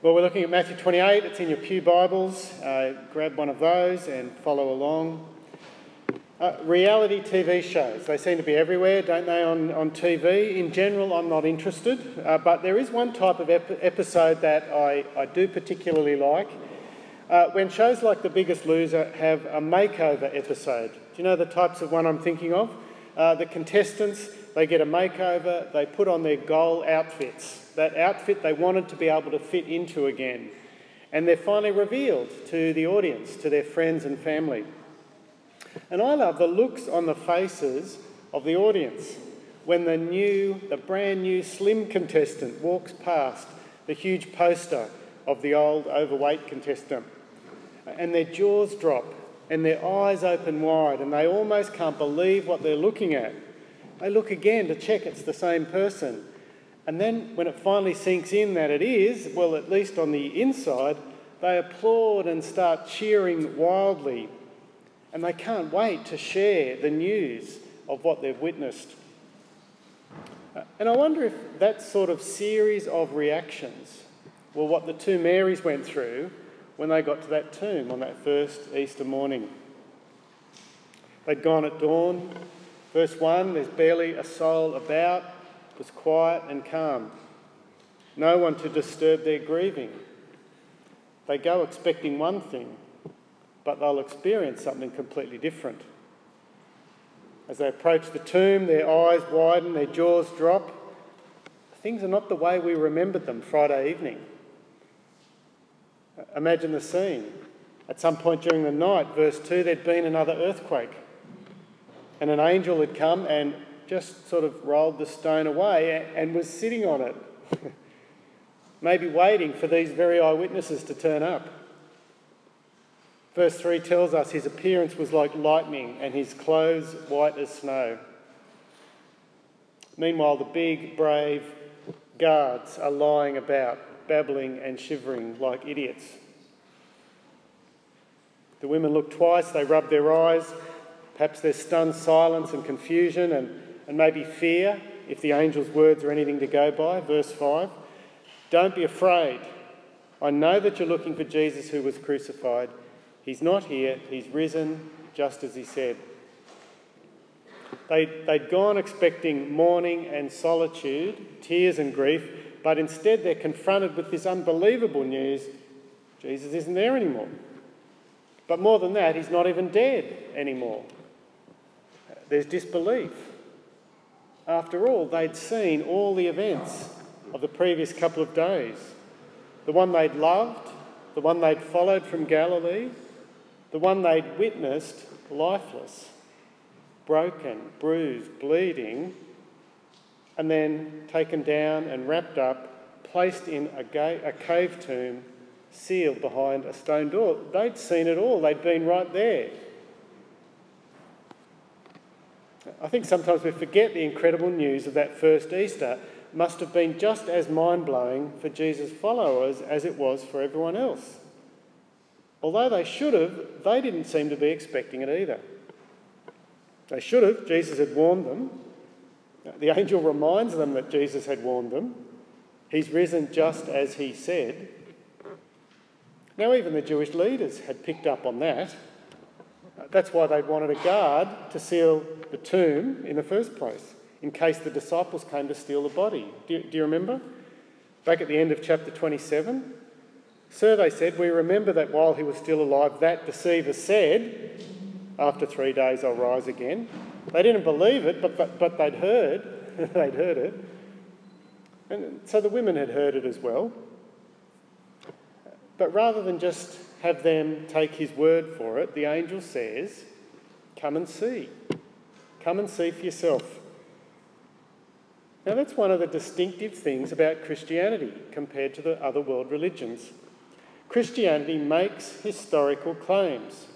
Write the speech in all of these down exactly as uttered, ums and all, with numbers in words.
Well, we're looking at Matthew twenty-eight. It's in your pew Bibles. Uh, grab one of those and follow along. Uh, reality T V shows. They seem to be everywhere, don't they, on, on T V? In general, I'm not interested. Uh, but there is one type of ep- episode that I, I do particularly like. Uh, when shows like The Biggest Loser have a makeover episode. Do you know the types of one I'm thinking of? Uh, the contestants, they get a makeover, they put on their goal outfits. That outfit they wanted to be able to fit into again. And they're finally revealed to the audience, to their friends and family. And I love the looks on the faces of the audience when the new, the brand new slim contestant walks past the huge poster of the old overweight contestant. And their jaws drop and their eyes open wide and they almost can't believe what they're looking at. They look again to check it's the same person. And then when it finally sinks in that it is, well, at least on the inside, they applaud and start cheering wildly. And they can't wait to share the news of what they've witnessed. And I wonder if that sort of series of reactions were what the two Marys went through when they got to that tomb on that first Easter morning. They'd gone at dawn. Verse one, there's barely a soul about. It was quiet and calm. No one to disturb their grieving. They go expecting one thing, but they'll experience something completely different. As they approach the tomb, their eyes widen, their jaws drop. Things are not the way we remembered them Friday evening. Imagine the scene. At some point during the night, verse two, there'd been another earthquake. And an angel had come and just sort of rolled the stone away and was sitting on it, maybe waiting for these very eyewitnesses to turn up. Verse three tells us his appearance was like lightning and his clothes white as snow. Meanwhile, the big, brave guards are lying about, babbling and shivering like idiots. The women look twice, they rub their eyes. Perhaps there's stunned silence and confusion and And maybe fear, if the angel's words are anything to go by. Verse five, don't be afraid. I know that you're looking for Jesus who was crucified. He's not here. He's risen, just as he said. They'd, they'd gone expecting mourning and solitude, tears and grief, but instead they're confronted with this unbelievable news. Jesus isn't there anymore. But more than that, he's not even dead anymore. There's disbelief. After all, they'd seen all the events of the previous couple of days. The one they'd loved, the one they'd followed from Galilee, the one they'd witnessed lifeless, broken, bruised, bleeding, and then taken down and wrapped up, placed in a, ga- a cave tomb, sealed behind a stone door. They'd seen it all. They'd been right there. I think sometimes we forget the incredible news of that first Easter must have been just as mind-blowing for Jesus' followers as it was for everyone else. Although they should have, they didn't seem to be expecting it either. They should have. Jesus had warned them. The angel reminds them that Jesus had warned them. He's risen just as he said. Now even the Jewish leaders had picked up on that. That's why they wanted a guard to seal the tomb in the first place, in case the disciples came to steal the body. Do, do you remember? Back at the end of chapter twenty-seven, "So," they said, "we remember that while he was still alive, that deceiver said, 'After three days I'll rise again.'" They didn't believe it, but but, but they'd heard. They'd heard it. And so the women had heard it as well. But rather than just have them take his word for it, the angel says, "Come and see. Come and see for yourself." Now that's one of the distinctive things about Christianity compared to the other world religions. Christianity makes historical claims.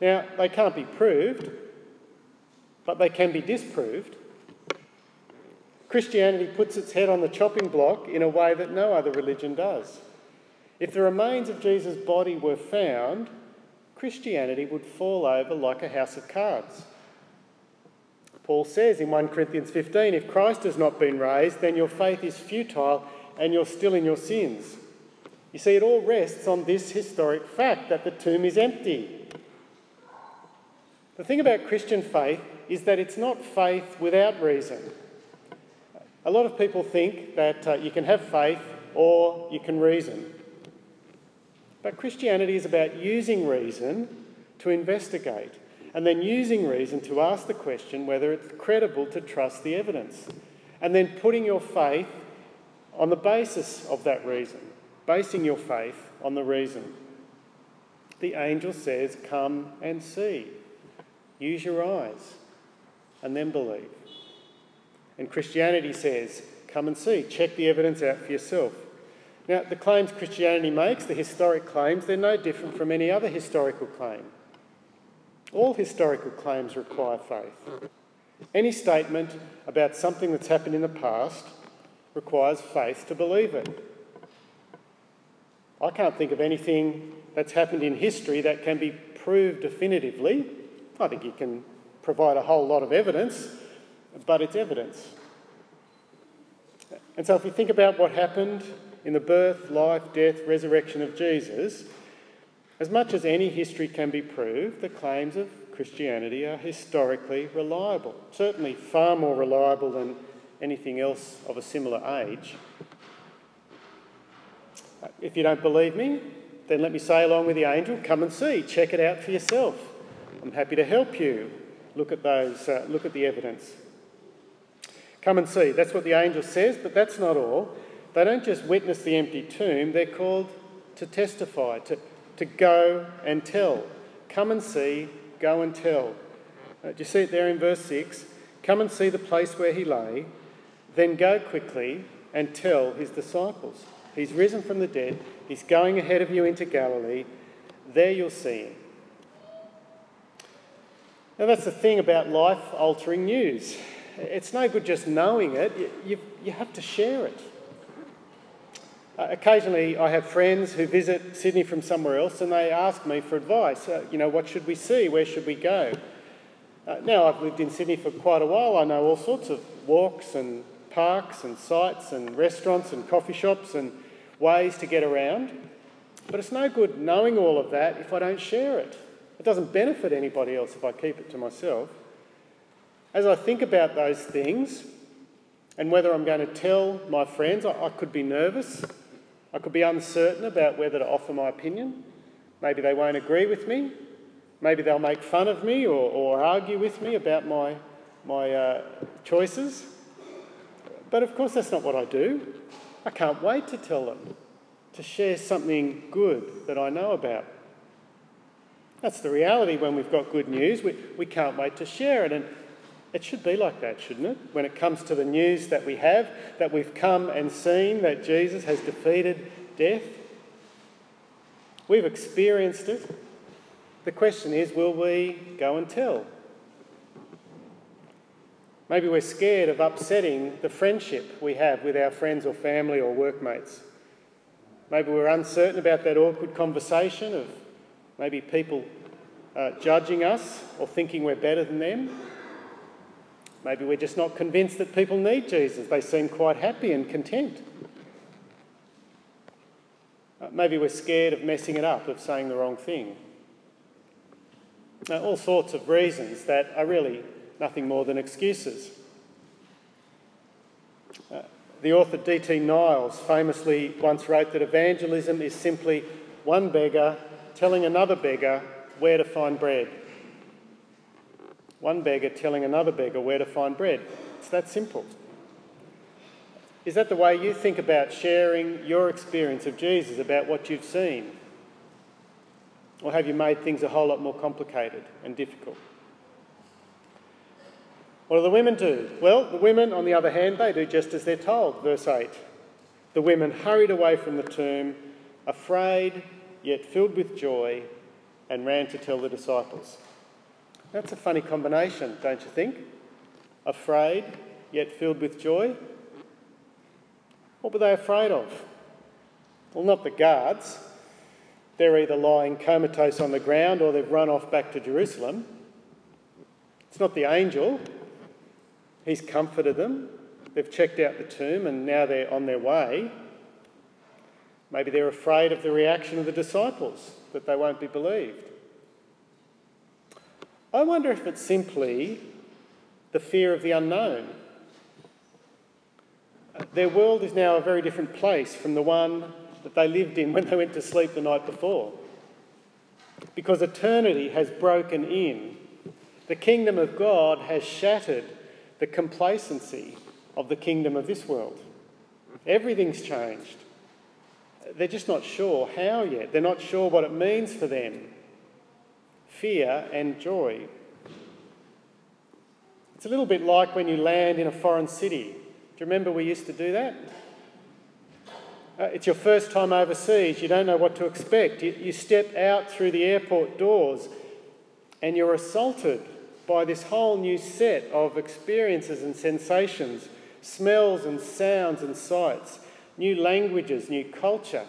Now, they can't be proved, but they can be disproved. Christianity puts its head on the chopping block in a way that no other religion does. If the remains of Jesus' body were found, Christianity would fall over like a house of cards. Paul says in First Corinthians fifteen, "If Christ has not been raised, then your faith is futile and you're still in your sins. You see, it all rests on this historic fact that the tomb is empty. The thing about Christian faith is that it's not faith without reason. A lot of people think that uh, you can have faith or you can reason. But Christianity is about using reason to investigate and then using reason to ask the question whether it's credible to trust the evidence and then putting your faith on the basis of that reason, basing your faith on the reason. The angel says, "Come and see. Use your eyes and then believe." And Christianity says, "Come and see. Check the evidence out for yourself." Now, the claims Christianity makes, the historic claims, they're no different from any other historical claim. All historical claims require faith. Any statement about something that's happened in the past requires faith to believe it. I can't think of anything that's happened in history that can be proved definitively. I think you can provide a whole lot of evidence, but it's evidence. And so if we think about what happened in the birth, life, death, resurrection of Jesus, as much as any history can be proved, the claims of Christianity are historically reliable, certainly far more reliable than anything else of a similar age. If you don't believe me, then let me say along with the angel, come and see, check it out for yourself. I'm happy to help you. Look at those, uh, look at the evidence. Come and see. That's what the angel says, but that's not all. They don't just witness the empty tomb, they're called to testify, to, to go and tell. Come and see, go and tell. Uh, do you see it there in verse six? Come and see the place where he lay, then go quickly and tell his disciples. He's risen from the dead, he's going ahead of you into Galilee, there you'll see him. Now that's the thing about life-altering news. It's no good just knowing it, you, you, you have to share it. Uh, occasionally I have friends who visit Sydney from somewhere else and they ask me for advice. Uh, you know, what should we see? Where should we go? Uh, now I've lived in Sydney for quite a while. I know all sorts of walks and parks and sites and restaurants and coffee shops and ways to get around. But it's no good knowing all of that if I don't share it. It doesn't benefit anybody else if I keep it to myself. As I think about those things and whether I'm going to tell my friends, I, I could be nervous. I could be uncertain about whether to offer my opinion. Maybe they won't agree with me. Maybe they'll make fun of me or, or argue with me about my, my uh, choices. But of course that's not what I do. I can't wait to tell them, to share something good that I know about. That's the reality when we've got good news. We, we can't wait to share it. And it should be like that, shouldn't it? When it comes to the news that we have, that we've come and seen that Jesus has defeated death, we've experienced it. The question is, will we go and tell? Maybe we're scared of upsetting the friendship we have with our friends or family or workmates. Maybe we're uncertain about that awkward conversation of maybe people uh, judging us or thinking we're better than them. Maybe we're just not convinced that people need Jesus. They seem quite happy and content. Maybe we're scared of messing it up, of saying the wrong thing. Now, all sorts of reasons that are really nothing more than excuses. Uh, the author D T Niles famously once wrote that evangelism is simply one beggar telling another beggar where to find bread. One beggar telling another beggar where to find bread. It's that simple. Is that the way you think about sharing your experience of Jesus, about what you've seen? Or have you made things a whole lot more complicated and difficult? What do the women do? Well, the women, on the other hand, they do just as they're told. Verse eight. The women hurried away from the tomb, afraid, yet filled with joy, and ran to tell the disciples. That's a funny combination, don't you think? Afraid, yet filled with joy. What were they afraid of? Well, not the guards. They're either lying comatose on the ground or they've run off back to Jerusalem. It's not the angel. He's comforted them. They've checked out the tomb and now they're on their way. Maybe they're afraid of the reaction of the disciples, that they won't be believed. I wonder if it's simply the fear of the unknown. Their world is now a very different place from the one that they lived in when they went to sleep the night before. Because eternity has broken in. The kingdom of God has shattered the complacency of the kingdom of this world. Everything's changed. They're just not sure how yet. They're not sure what it means for them. Fear and joy. It's a little bit like when you land in a foreign city. Do you remember we used to do that? Uh, it's your first time overseas. You don't know what to expect. You, you step out through the airport doors and you're assaulted by this whole new set of experiences and sensations, smells and sounds and sights, new languages, new culture.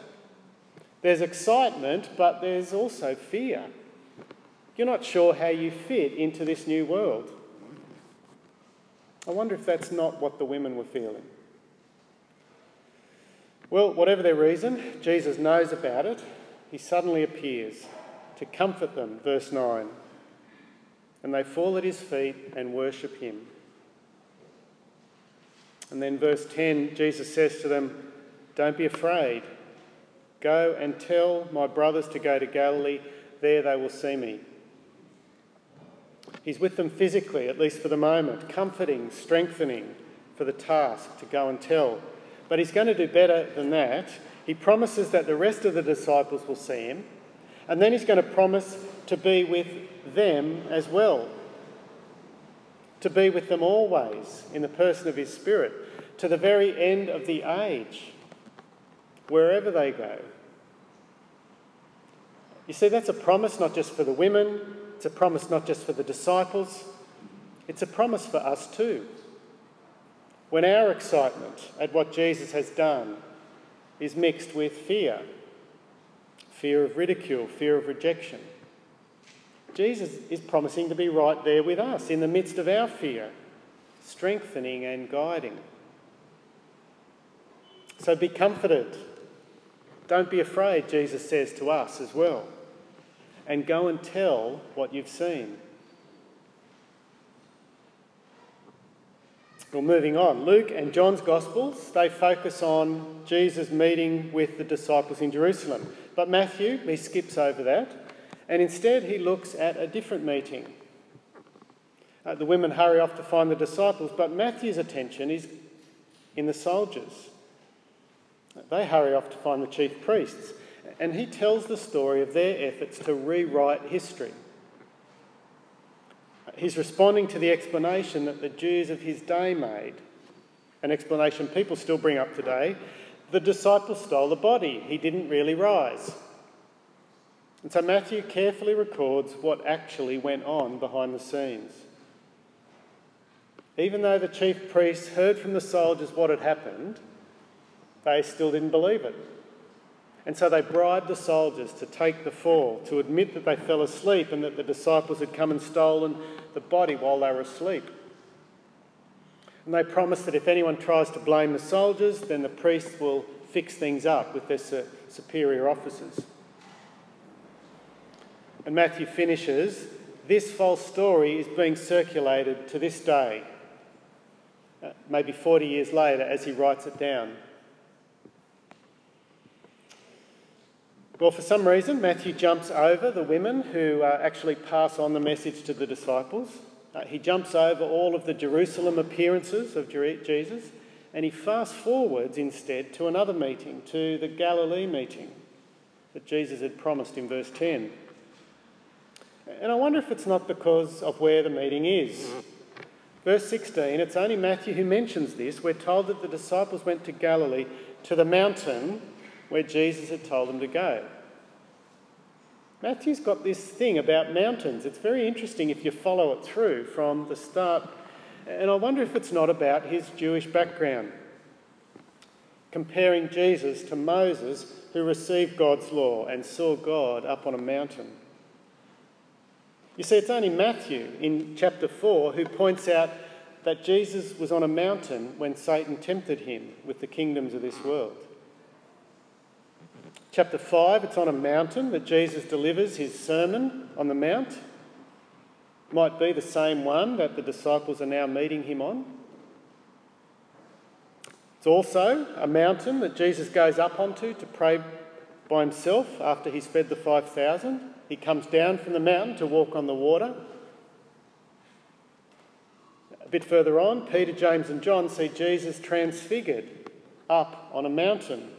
There's excitement, but there's also fear. You're not sure how you fit into this new world. I wonder if that's not what the women were feeling. Well, whatever their reason, Jesus knows about it. He suddenly appears to comfort them, verse nine. And they fall at his feet and worship him. And then verse ten, Jesus says to them, "Don't be afraid. Go and tell my brothers to go to Galilee. There they will see me." He's with them physically, at least for the moment, comforting, strengthening for the task to go and tell. But he's going to do better than that. He promises that the rest of the disciples will see him. And then he's going to promise to be with them as well. To be with them always in the person of his Spirit, to the very end of the age, wherever they go. You see, that's a promise not just for the women. It's a promise not just for the disciples. It's a promise for us too. When our excitement at what Jesus has done is mixed with fear, fear of ridicule, fear of rejection, Jesus is promising to be right there with us in the midst of our fear, strengthening and guiding. So be comforted. Don't be afraid, Jesus says to us as well. And go and tell what you've seen. Well, moving on, Luke and John's Gospels, they focus on Jesus' meeting with the disciples in Jerusalem. But Matthew, he skips over that, and instead he looks at a different meeting. Uh, the women hurry off to find the disciples, but Matthew's attention is in the soldiers. They hurry off to find the chief priests, and he tells the story of their efforts to rewrite history. He's responding to the explanation that the Jews of his day made, an explanation people still bring up today. The disciples stole the body. He didn't really rise. And so Matthew carefully records what actually went on behind the scenes. Even though the chief priests heard from the soldiers what had happened, they still didn't believe it. And so they bribed the soldiers to take the fall, to admit that they fell asleep and that the disciples had come and stolen the body while they were asleep. And they promised that if anyone tries to blame the soldiers, then the priests will fix things up with their su- superior officers. And Matthew finishes, this false story is being circulated to this day, uh, maybe forty years later, as he writes it down. Well, for some reason, Matthew jumps over the women who uh, actually pass on the message to the disciples. Uh, he jumps over all of the Jerusalem appearances of Jesus, and he fast forwards instead to another meeting, to the Galilee meeting that Jesus had promised in verse ten. And I wonder if it's not because of where the meeting is. Verse sixteen, it's only Matthew who mentions this. We're told that the disciples went to Galilee, to the mountain where Jesus had told them to go. Matthew's got this thing about mountains. It's very interesting if you follow it through from the start. And I wonder if it's not about his Jewish background. Comparing Jesus to Moses, who received God's law and saw God up on a mountain. You see, it's only Matthew in chapter four who points out that Jesus was on a mountain when Satan tempted him with the kingdoms of this world. chapter five, it's on a mountain that Jesus delivers his Sermon on the Mount. It might be the same one that the disciples are now meeting him on. It's also a mountain that Jesus goes up onto to pray by himself after he's fed the five thousand. He comes down from the mountain to walk on the water. A bit further on, Peter, James and John see Jesus transfigured up on a mountain.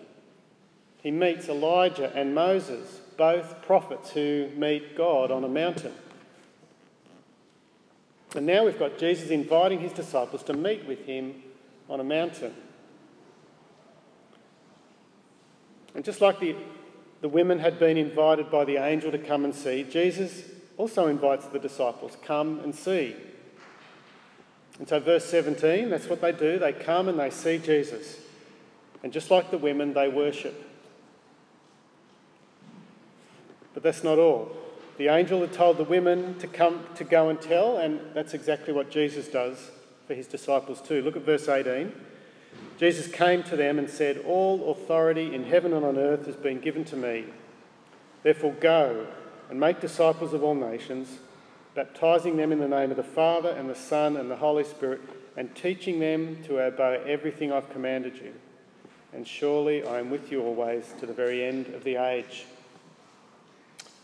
He meets Elijah and Moses, both prophets who meet God on a mountain. And now we've got Jesus inviting his disciples to meet with him on a mountain. And just like the, the women had been invited by the angel to come and see, Jesus also invites the disciples, come and see. And so verse seventeen, that's what they do. They come and they see Jesus. And just like the women, they worship. But that's not all. The angel had told the women to come to go and tell, and that's exactly what Jesus does for his disciples too. Look at verse eighteen. Jesus came to them and said, "All authority in heaven and on earth has been given to me. Therefore go and make disciples of all nations, baptising them in the name of the Father and the Son and the Holy Spirit, and teaching them to obey everything I've commanded you. And surely I am with you always to the very end of the age."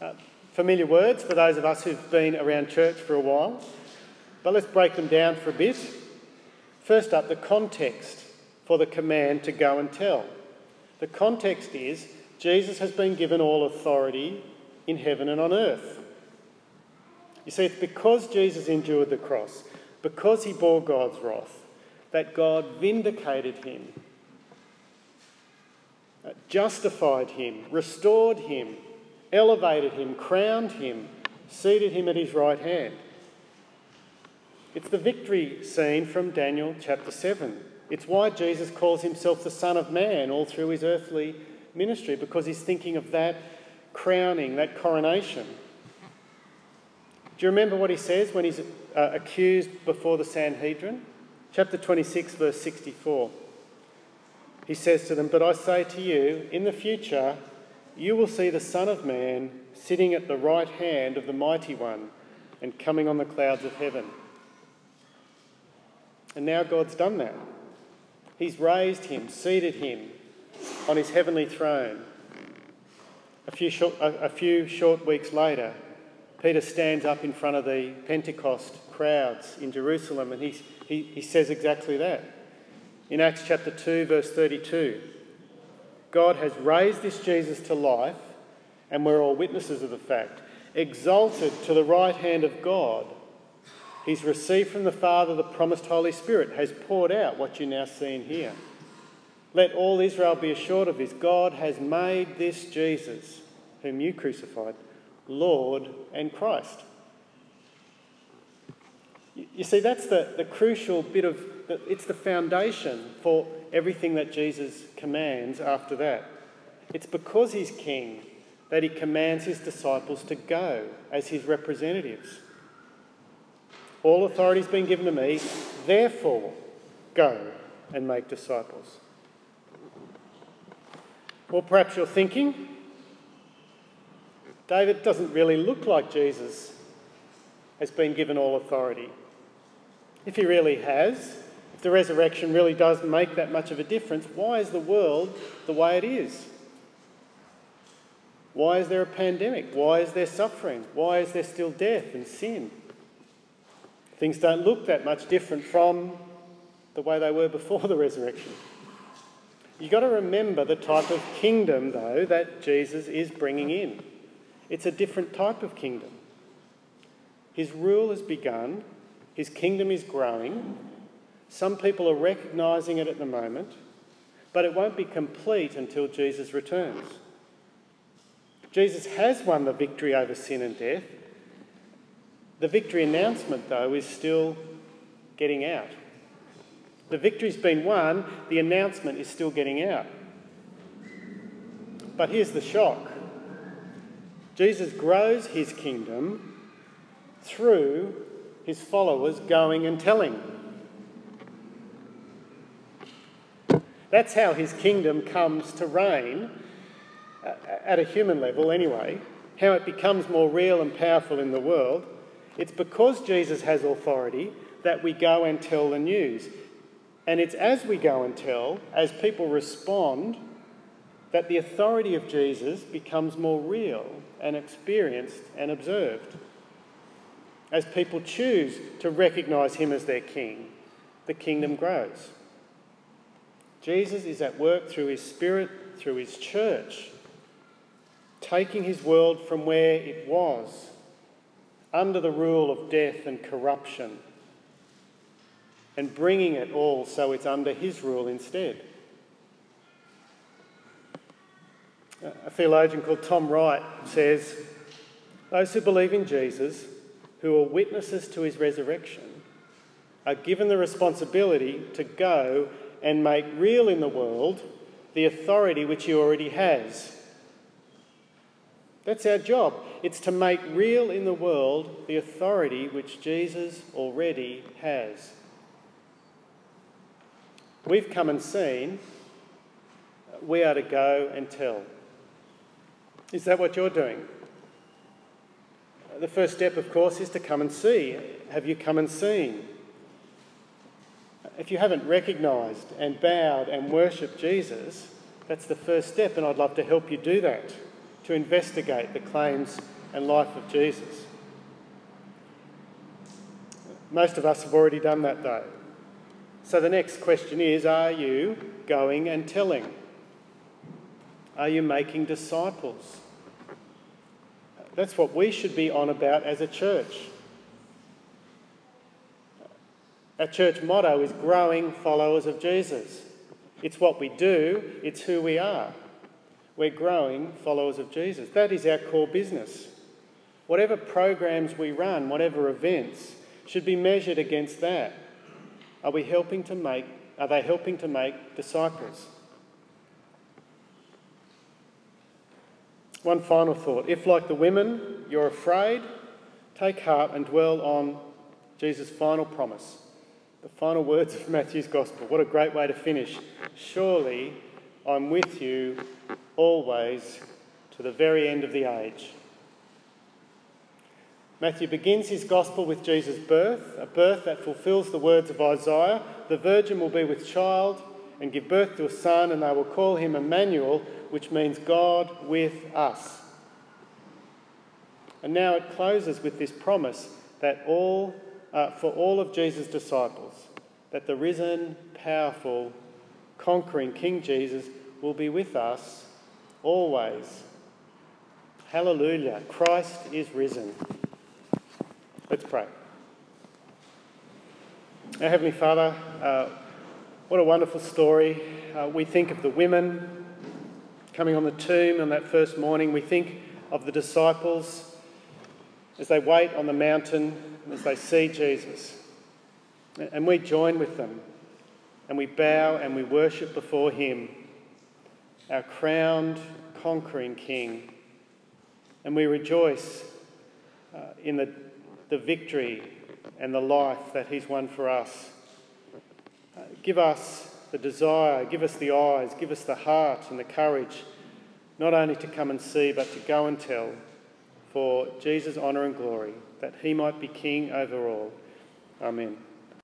Uh, familiar words for those of us who've been around church for a while, but let's break them down for a bit. First up, the context for the command to go and tell. The context is Jesus has been given all authority in heaven and on earth. You see, it's because Jesus endured the cross, because he bore God's wrath, that God vindicated him, justified him, restored him, elevated him, crowned him, seated him at his right hand. It's the victory scene from Daniel chapter seven. It's why Jesus calls himself the Son of Man all through his earthly ministry, because he's thinking of that crowning, that coronation. Do you remember what he says when he's uh, accused before the Sanhedrin? Chapter twenty-six, verse sixty-four. He says to them, "But I say to you, in the future, you will see the Son of Man sitting at the right hand of the Mighty One and coming on the clouds of heaven." And now God's done that. He's raised him, seated him on his heavenly throne. A few, short, a, a few short weeks later, Peter stands up in front of the Pentecost crowds in Jerusalem and he, he, he says exactly that. In Acts chapter two, verse thirty-two, "God has raised this Jesus to life, and we're all witnesses of the fact. Exalted to the right hand of God, he's received from the Father the promised Holy Spirit, has poured out what you now see and hear. Let all Israel be assured of this. God has made this Jesus, whom you crucified, Lord and Christ." You see, that's the, the crucial bit of... It's the foundation for everything that Jesus commands after that. It's because he's king that he commands his disciples to go as his representatives. "All authority has been given to me, therefore go and make disciples." Or perhaps you're thinking, David, it doesn't really look like Jesus has been given all authority. If he really has, if the resurrection really does make that much of a difference, why is the world the way it is? Why is there a pandemic? Why is there suffering? Why is there still death and sin? Things don't look that much different from the way they were before the resurrection. You've got to remember the type of kingdom, though, that Jesus is bringing in. It's a different type of kingdom. His rule has begun. His kingdom is growing. Some people are recognising it at the moment, but it won't be complete until Jesus returns. Jesus has won the victory over sin and death. The victory announcement, though, is still getting out. The victory's been won, the announcement is still getting out. But here's the shock. Jesus grows his kingdom through his followers going and telling. That's how his kingdom comes to reign at a human level anyway, how it becomes more real and powerful in the world, it's because Jesus has authority that we go and tell the news. And it's as we go and tell, as people respond, that the authority of Jesus becomes more real and experienced and observed. As people choose to recognise him as their king, the kingdom grows. Jesus is at work through his Spirit, through his church, taking his world from where it was, under the rule of death and corruption, and bringing it all so it's under his rule instead. A theologian called Tom Wright says, "Those who believe in Jesus, who are witnesses to his resurrection, are given the responsibility to go and make real in the world the authority which he already has." That's our job. It's to make real in the world the authority which Jesus already has. We've come and seen, we are to go and tell. Is that what you're doing? The first step, of course, is to come and see. Have you come and seen? If you haven't recognised and bowed and worshipped Jesus, that's the first step, and I'd love to help you do that, to investigate the claims and life of Jesus. Most of us have already done that, though. So the next question is, are you going and telling? Are you making disciples? That's what we should be on about as a church. Our church motto is growing followers of Jesus. It's what we do, it's who we are. We're growing followers of Jesus. That is our core business. Whatever programs we run, whatever events, should be measured against that. Are we helping to make, are they helping to make disciples? One final thought. If, like the women, you're afraid, take heart and dwell on Jesus' final promise, the final words of Matthew's Gospel. What a great way to finish. "Surely I'm with you always to the very end of the age." Matthew begins his Gospel with Jesus' birth, a birth that fulfills the words of Isaiah. "The virgin will be with child and give birth to a son, and they will call him Emmanuel," which means God with us. And now it closes with this promise that all, uh, for all of Jesus' disciples, that the risen, powerful, conquering King Jesus will be with us always. Hallelujah! Christ is risen. Let's pray. Our Heavenly Father, uh, what a wonderful story. Uh, we think of the women coming on the tomb on that first morning. We think of the disciples as they wait on the mountain, as they see Jesus. And we join with them, and we bow and we worship before him, our crowned, conquering King. And we rejoice uh, in the the victory and the life that he's won for us. Uh, give us the desire, give us the eyes, give us the heart and the courage, not only to come and see, but to go and tell, for Jesus' honour and glory, that he might be King over all. Amen.